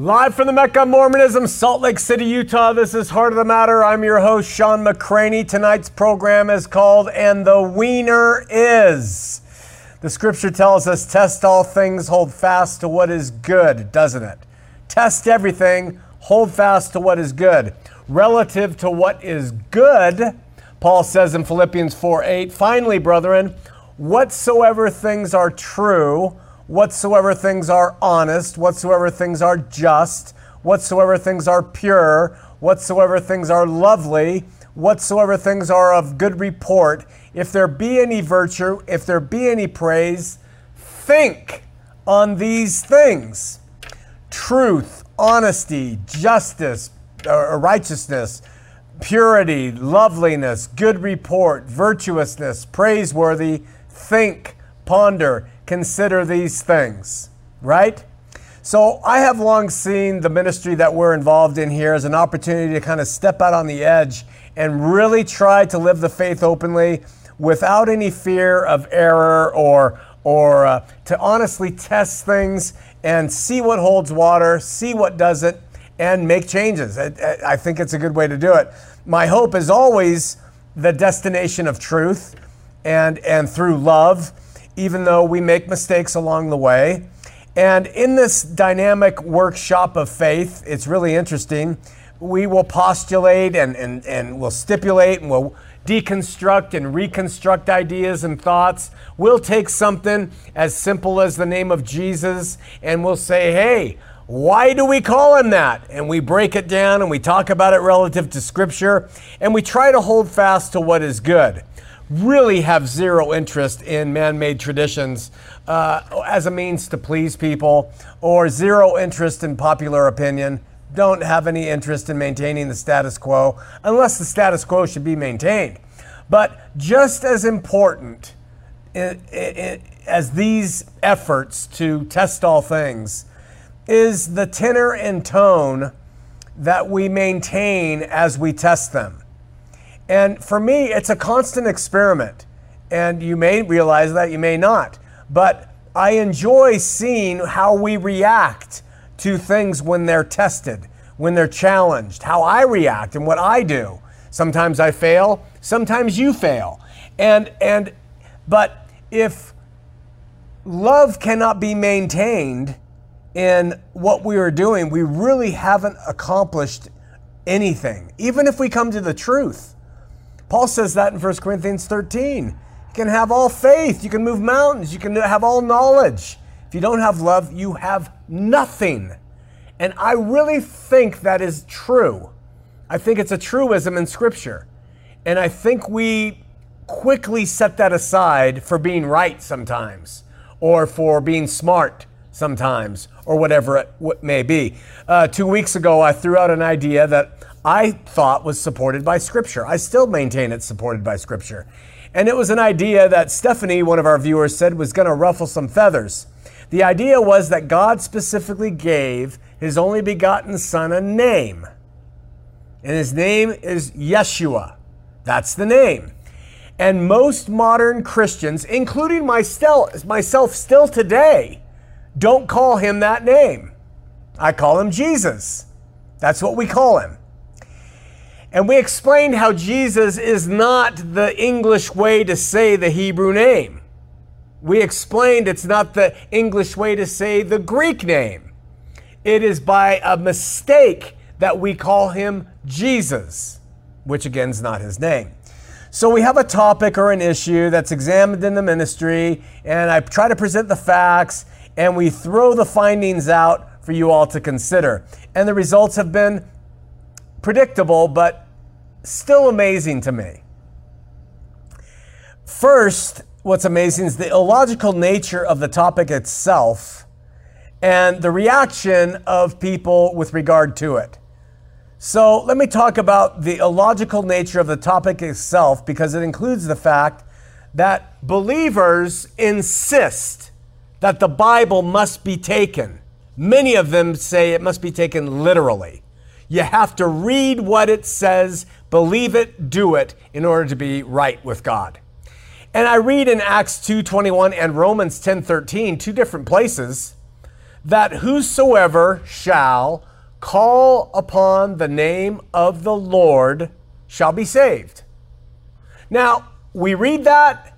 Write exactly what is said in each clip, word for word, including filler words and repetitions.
Live from the Mecca of Mormonism, Salt Lake City, Utah. This is Heart of the Matter. I'm your host, Sean McCraney. Tonight's program is called, And the Wiener Is. The scripture tells us, test all things, hold fast to what is good, doesn't it? Test everything, hold fast to what is good. Relative to what is good, Paul says in Philippians four eight, finally, brethren, whatsoever things are true, whatsoever things are honest, whatsoever things are just, whatsoever things are pure, whatsoever things are lovely, whatsoever things are of good report, if there be any virtue, if there be any praise, think on these things. Truth, honesty, justice, or righteousness, purity, loveliness, good report, virtuousness, praiseworthy, think, ponder, consider these things, right? So I have long seen the ministry that we're involved in here as an opportunity to kind of step out on the edge and really try to live the faith openly without any fear of error or, or uh, to honestly test things and see what holds water, see what doesn't, and make changes. I, I think it's a good way to do it. My hope is always the destination of truth and, and through love, even though we make mistakes along the way. And in this dynamic workshop of faith, it's really interesting. We will postulate and, and, and we'll stipulate and we'll deconstruct and reconstruct ideas and thoughts. We'll take something as simple as the name of Jesus and we'll say, hey, why do we call him that? And we break it down and we talk about it relative to scripture and we try to hold fast to what is good. Really have zero interest in man-made traditions uh, as a means to please people, or zero interest in popular opinion. Don't have any interest in maintaining the status quo, unless the status quo should be maintained. But just as important it, it, it, as these efforts to test all things is the tenor and tone that we maintain as we test them. And for me, it's a constant experiment. And you may realize that, you may not. But I enjoy seeing how we react to things when they're tested, when they're challenged, how I react and what I do. Sometimes I fail, sometimes you fail. And, and but if love cannot be maintained in what we are doing, we really haven't accomplished anything, even if we come to the truth. Paul says that in First Corinthians thirteen. You can have all faith, you can move mountains, you can have all knowledge. If you don't have love, you have nothing. And I really think that is true. I think it's a truism in scripture. And I think we quickly set that aside for being right sometimes, or for being smart sometimes, or whatever it may be. Uh, two weeks ago, I threw out an idea that I thought was supported by scripture. I still maintain it's supported by scripture. And it was an idea that Stephanie, one of our viewers, said was going to ruffle some feathers. The idea was that God specifically gave his only begotten son a name. And his name is Yeshua. That's the name. And most modern Christians, including myself still today, don't call him that name. I call him Jesus. That's what we call him. And we explained how Jesus is not the English way to say the Hebrew name. We explained it's not the English way to say the Greek name. It is by a mistake that we call him Jesus, which again is not his name. So we have a topic or an issue that's examined in the ministry, and I try to present the facts, and we throw the findings out for you all to consider. And the results have been predictable, but still amazing to me. First, what's amazing is the illogical nature of the topic itself and the reaction of people with regard to it. So let me talk about the illogical nature of the topic itself, because it includes the fact that believers insist that the Bible must be taken. Many of them say it must be taken literally. You have to read what it says, believe it, do it, in order to be right with God. And I read in Acts two twenty-one and Romans ten thirteen, two different places, that whosoever shall call upon the name of the Lord shall be saved. Now, we read that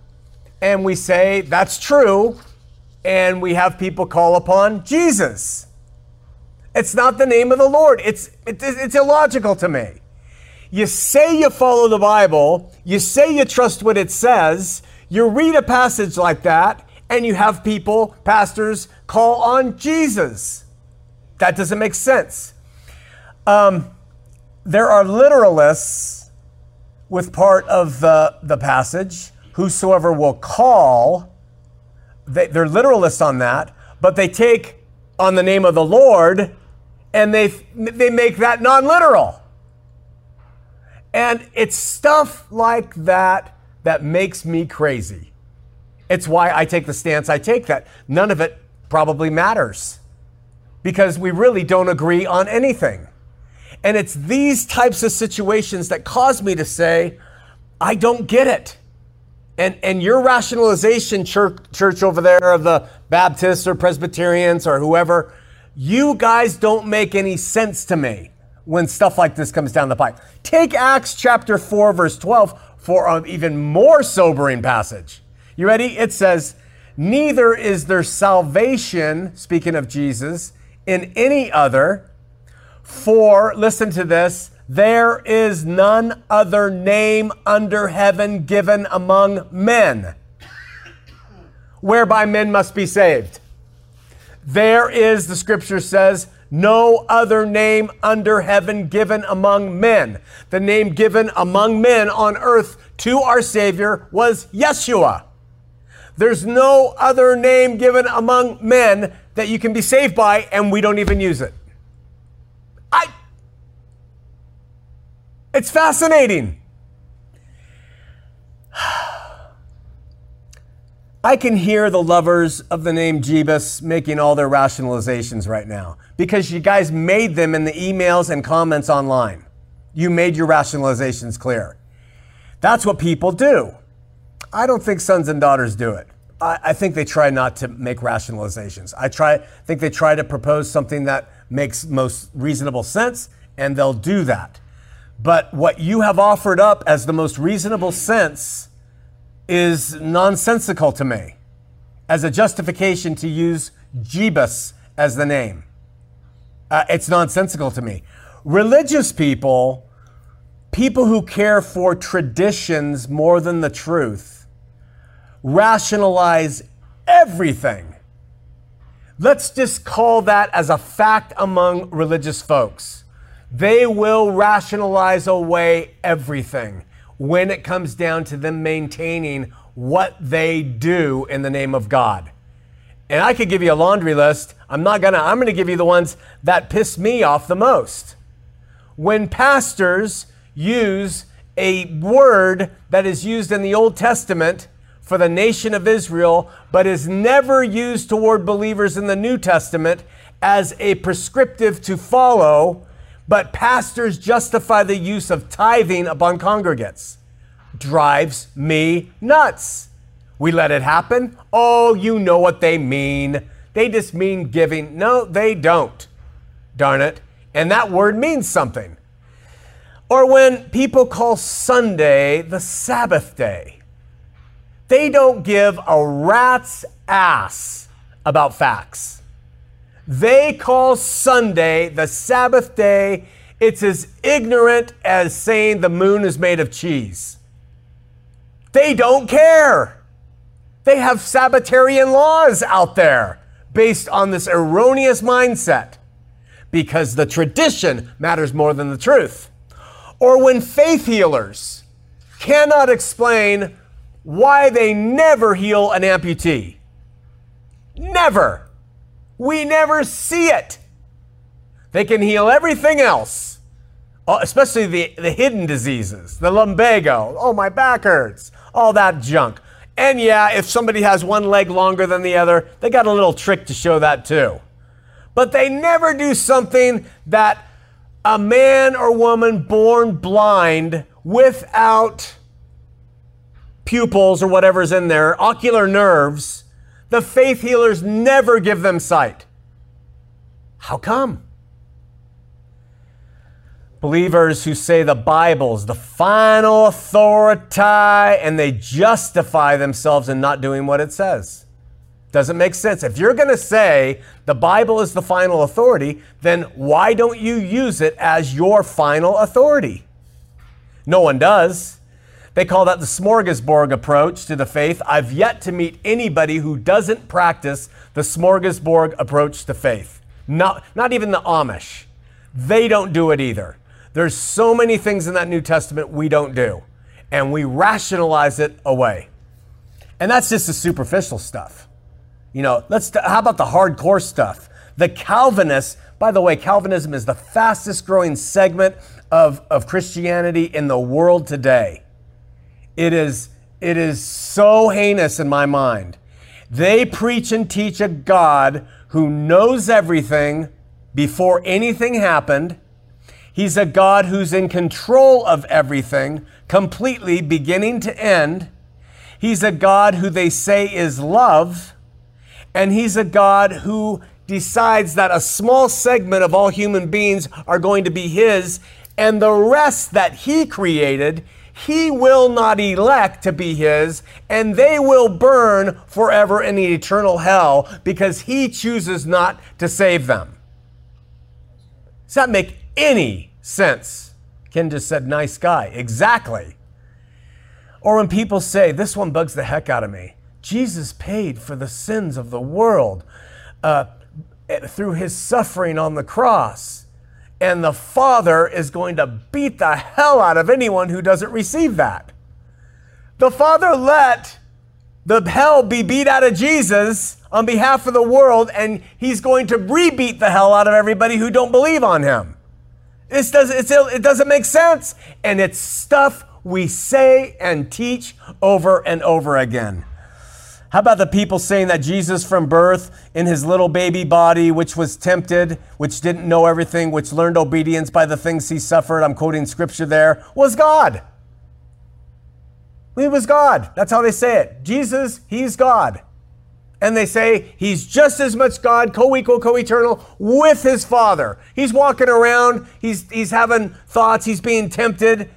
and we say, that's true, and we have people call upon Jesus. It's not the name of the Lord. It's, it, it's illogical to me. You say you follow the Bible, you say you trust what it says, you read a passage like that, and you have people, pastors, call on Jesus. That doesn't make sense. Um, there are literalists with part of the, the passage, whosoever will call, they, they're literalists on that, but they take on the name of the Lord and they, they make that non-literal. And it's stuff like that that makes me crazy. It's why I take the stance I take that none of it probably matters, because we really don't agree on anything. And it's these types of situations that cause me to say, I don't get it. And, and your rationalization church, church over there of the Baptists or Presbyterians or whoever, you guys don't make any sense to me when stuff like this comes down the pipe. Take Acts chapter four, verse twelve for an even more sobering passage. You ready? It says, neither is there salvation, speaking of Jesus, in any other, for, listen to this, there is none other name under heaven given among men whereby men must be saved. There is, the scripture says, no other name under heaven given among men. The name given among men on earth to our Savior was Yeshua. There's no other name given among men that you can be saved by, and we don't even use it. I. It's fascinating. I can hear the lovers of the name Jebus making all their rationalizations right now, because you guys made them in the emails and comments online. You made your rationalizations clear. That's what people do. I don't think sons and daughters do it. I, I think they try not to make rationalizations. I try, think they try to propose something that makes most reasonable sense, and they'll do that. But what you have offered up as the most reasonable sense is nonsensical to me as a justification to use Jebus as the name. Uh, it's nonsensical to me. Religious people, people who care for traditions more than the truth, rationalize everything. Let's just call that as a fact among religious folks. They will rationalize away everything when it comes down to them maintaining what they do in the name of God. And I could give you a laundry list. I'm not gonna, I'm gonna give you the ones that piss me off the most. When pastors use a word that is used in the Old Testament for the nation of Israel, but is never used toward believers in the New Testament as a prescriptive to follow, but pastors justify the use of tithing upon congregants. Drives me nuts. We let it happen. Oh, you know what they mean. They just mean giving. No, they don't. Darn it. And that word means something. Or when people call Sunday the Sabbath day, they don't give a rat's ass about facts. They call Sunday the Sabbath day. It's as ignorant as saying the moon is made of cheese. They don't care. They have Sabbatarian laws out there based on this erroneous mindset, because the tradition matters more than the truth. Or when faith healers cannot explain why they never heal an amputee. Never. We never see it. They can heal everything else, especially the, the hidden diseases, the lumbago, oh, my back hurts, all that junk. And yeah, if somebody has one leg longer than the other, they got a little trick to show that too. But they never do something that a man or woman born blind without pupils or whatever's in there, ocular nerves, the faith healers never give them sight. How come? Believers who say the Bible's the final authority and they justify themselves in not doing what it says. Doesn't make sense. If you're going to say the Bible is the final authority, then why don't you use it as your final authority? No one does. They call that the smorgasbord approach to the faith. I've yet to meet anybody who doesn't practice the smorgasbord approach to faith. Not, not even the Amish. They don't do it either. There's so many things in that New Testament we don't do, and we rationalize it away. And that's just the superficial stuff. You know, let's, how about the hardcore stuff? The Calvinists, by the way, Calvinism is the fastest growing segment of, of Christianity in the world today. It is, it is so heinous in my mind. They preach and teach a God who knows everything before anything happened. He's a God who's in control of everything, completely beginning to end. He's a God who they say is love. And he's a God who decides that a small segment of all human beings are going to be his, and the rest that he created, he will not elect to be his, and they will burn forever in the eternal hell because he chooses not to save them. Does that make any sense? Ken just said, nice guy. Exactly. Or when people say, this one bugs the heck out of me, Jesus paid for the sins of the world uh, through his suffering on the cross. And the Father is going to beat the hell out of anyone who doesn't receive that. The Father let the hell be beat out of Jesus on behalf of the world, and he's going to re-beat the hell out of everybody who don't believe on him. This doesn't, it's, it doesn't make sense. And it's stuff we say and teach over and over again. How about the people saying that Jesus from birth in his little baby body, which was tempted, which didn't know everything, which learned obedience by the things he suffered, I'm quoting scripture there, was God. He was God. That's how they say it. Jesus, he's God. And they say he's just as much God, co-equal, co-eternal with his Father. He's walking around. He's, he's having thoughts. He's being tempted.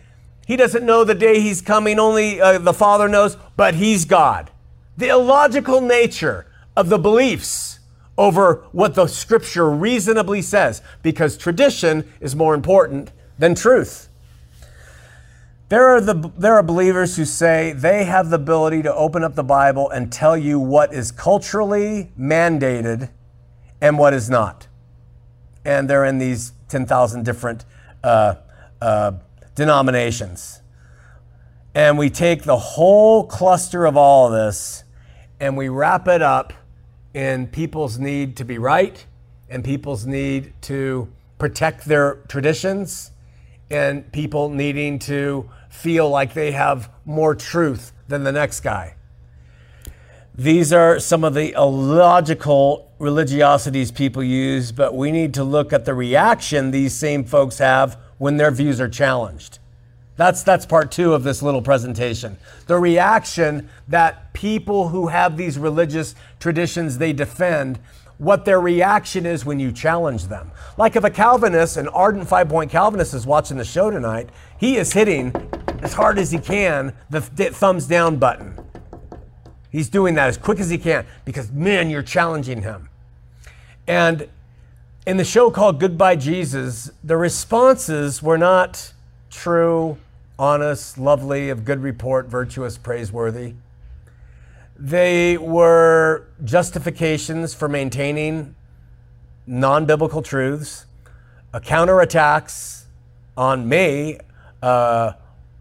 He doesn't know the day he's coming. Only uh, the Father knows, but he's God. The illogical nature of the beliefs over what the scripture reasonably says, because tradition is more important than truth. There are, the, there are believers who say they have the ability to open up the Bible and tell you what is culturally mandated and what is not. And they're in these ten thousand different uh, uh, denominations. And we take the whole cluster of all of this and we wrap it up in people's need to be right and people's need to protect their traditions and people needing to feel like they have more truth than the next guy. These are some of the illogical religiosities people use, but we need to look at the reaction these same folks have when their views are challenged. That's that's part two of this little presentation. The reaction that people who have these religious traditions they defend, what their reaction is when you challenge them. Like if a Calvinist, an ardent five-point Calvinist is watching the show tonight, he is hitting as hard as he can the th- thumbs down button. He's doing that as quick as he can because, man, you're challenging him. And in the show called Goodbye Jesus, the responses were not true, honest, lovely, of good report, virtuous, praiseworthy. They were justifications for maintaining non-biblical truths, uh, counterattacks on me, uh,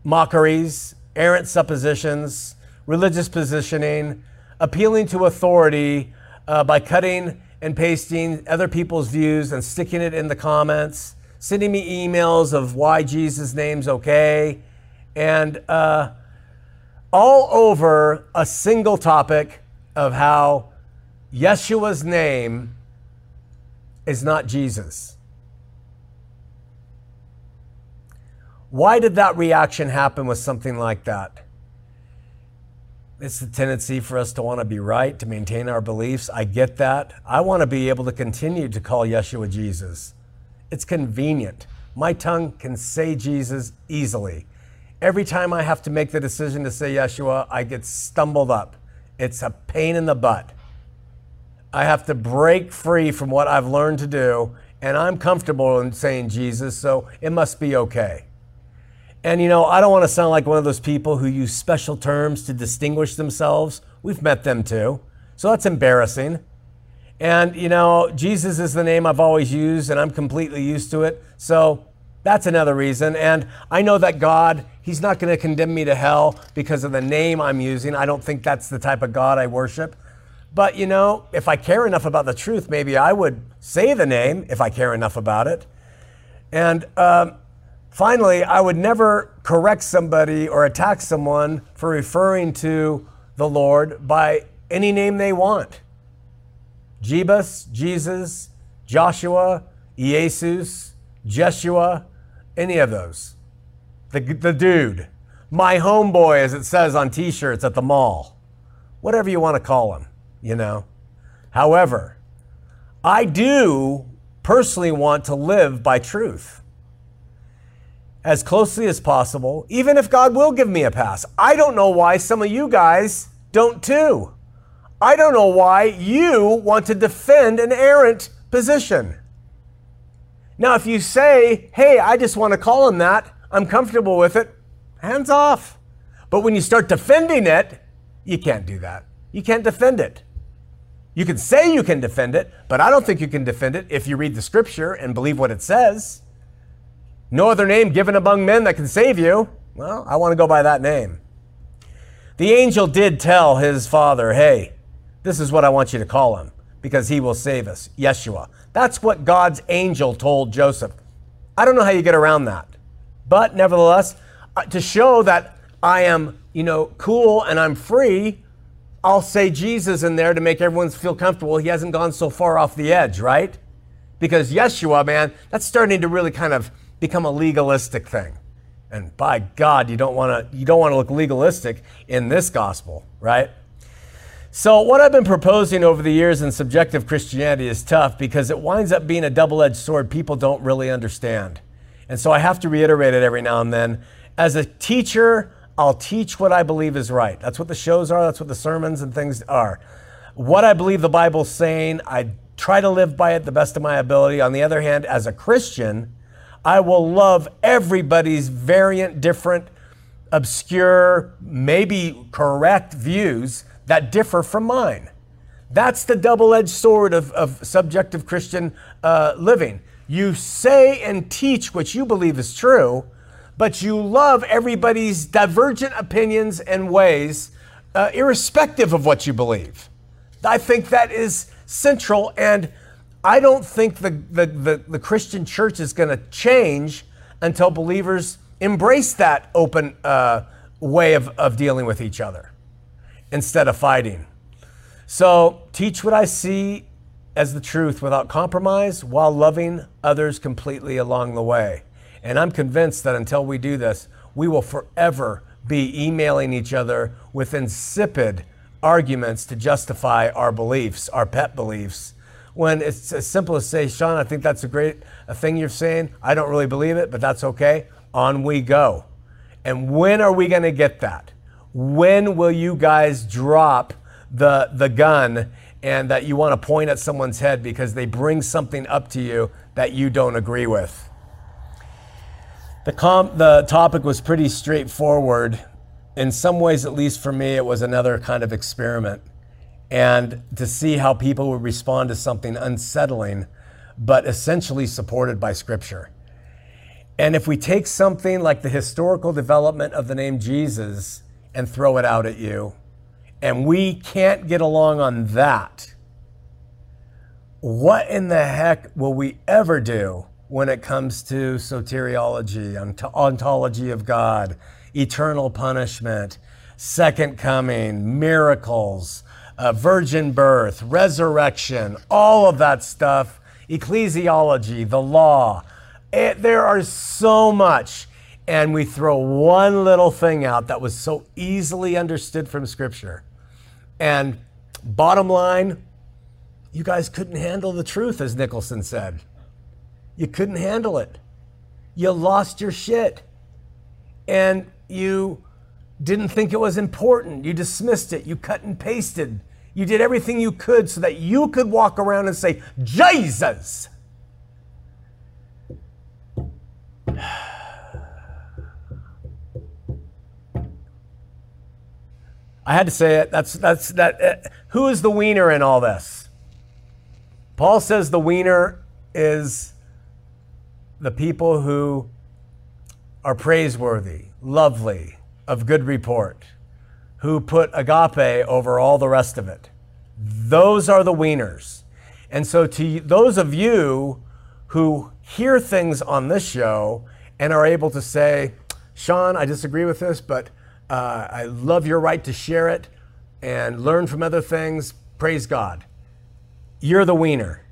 mockeries, errant suppositions, religious positioning, appealing to authority uh, by cutting and pasting other people's views and sticking it in the comments, sending me emails of why Jesus' name's okay, and uh, all over a single topic of how Yeshua's name is not Jesus. Why did that reaction happen with something like that? It's the tendency for us to want to be right, to maintain our beliefs. I get that. I want to be able to continue to call Yeshua Jesus. It's convenient. My tongue can say Jesus easily. Every time I have to make the decision to say Yeshua, I get stumbled up. It's a pain in the butt. I have to break free from what I've learned to do, and I'm comfortable in saying Jesus, so it must be okay. And you know, I don't want to sound like one of those people who use special terms to distinguish themselves. We've met them too. So that's embarrassing. And you know, Jesus is the name I've always used and I'm completely used to it. So that's another reason. And I know that God, he's not going to condemn me to hell because of the name I'm using. I don't think that's the type of God I worship. But you know, if I care enough about the truth, maybe I would say the name if I care enough about it. And, um, Finally, I would never correct somebody or attack someone for referring to the Lord by any name they want. Jebus, Jesus, Joshua, Jesus, Jeshua, any of those. The, the dude, my homeboy, as it says on t-shirts at the mall. Whatever you want to call him, you know. However, I do personally want to live by truth as closely as possible, even if God will give me a pass. I don't know why some of you guys don't too. I don't know why you want to defend an errant position. Now, if you say, hey, I just want to call him that, I'm comfortable with it, hands off. But when you start defending it, you can't do that. You can't defend it. You can say you can defend it, but I don't think you can defend it if you read the scripture and believe what it says. No other name given among men that can save you. Well, I want to go by that name. The angel did tell his father, hey, this is what I want you to call him because he will save us, Yeshua. That's what God's angel told Joseph. I don't know how you get around that. But nevertheless, to show that I am, you know, cool and I'm free, I'll say Jesus in there to make everyone feel comfortable. He hasn't gone so far off the edge, right? Because Yeshua, man, that's starting to really kind of become a legalistic thing. And by God, you don't want to you don't want to look legalistic in this gospel, right? So what I've been proposing over the years in subjective Christianity is tough because it winds up being a double-edged sword people don't really understand. And so I have to reiterate it every now and then. As a teacher, I'll teach what I believe is right. That's what the shows are. That's what the sermons and things are. What I believe the Bible's saying, I try to live by it the best of my ability. On the other hand, as a Christian, I will love everybody's variant, different, obscure, maybe correct views that differ from mine. That's the double-edged sword of, of subjective Christian uh, living. You say and teach what you believe is true, but you love everybody's divergent opinions and ways, uh, irrespective of what you believe. I think that is central, and I don't think the, the, the, the Christian church is going to change until believers embrace that open uh, way of, of dealing with each other instead of fighting. So teach what I see as the truth without compromise while loving others completely along the way. And I'm convinced that until we do this, we will forever be emailing each other with insipid arguments to justify our beliefs, our pet beliefs, when it's as simple as say, Sean, I think that's a great a thing you're saying. I don't really believe it, but that's okay. On we go. And when are we going to get that? When will you guys drop the, the gun and that you want to point at someone's head because they bring something up to you that you don't agree with? The, com the topic was pretty straightforward. In some ways, at least for me, it was another kind of experiment. And to see how people would respond to something unsettling, but essentially supported by Scripture. And if we take something like the historical development of the name Jesus and throw it out at you, and we can't get along on that, what in the heck will we ever do when it comes to soteriology, ontology of God, eternal punishment, second coming, miracles, Uh, virgin birth, resurrection, all of that stuff, ecclesiology, the law. It, there are so much. and we throw one little thing out that was so easily understood from Scripture. And bottom line, you guys couldn't handle the truth, as Nicholson said. You couldn't handle it. You lost your shit. And you didn't think it was important. You dismissed it. You cut and pasted. You did everything you could so that you could walk around and say, Jesus. I had to say it. That's, that's, that. Uh, who is the wiener in all this? Paul says the wiener is the people who are praiseworthy, lovely, of good report, who put agape over all the rest of it. Those are the wieners. And so to those of you who hear things on this show and are able to say, Sean, I disagree with this, but uh, I love your right to share it and learn from other things, praise God. You're the wiener.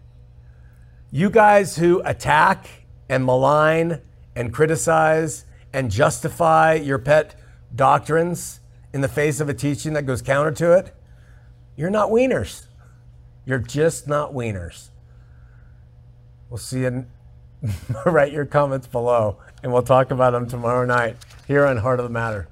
You guys who attack and malign and criticize and justify your pet doctrines in the face of a teaching that goes counter to it, you're not wieners. You're just not wieners. We'll see you. Write your comments below, and we'll talk about them tomorrow night here on Heart of the Matter.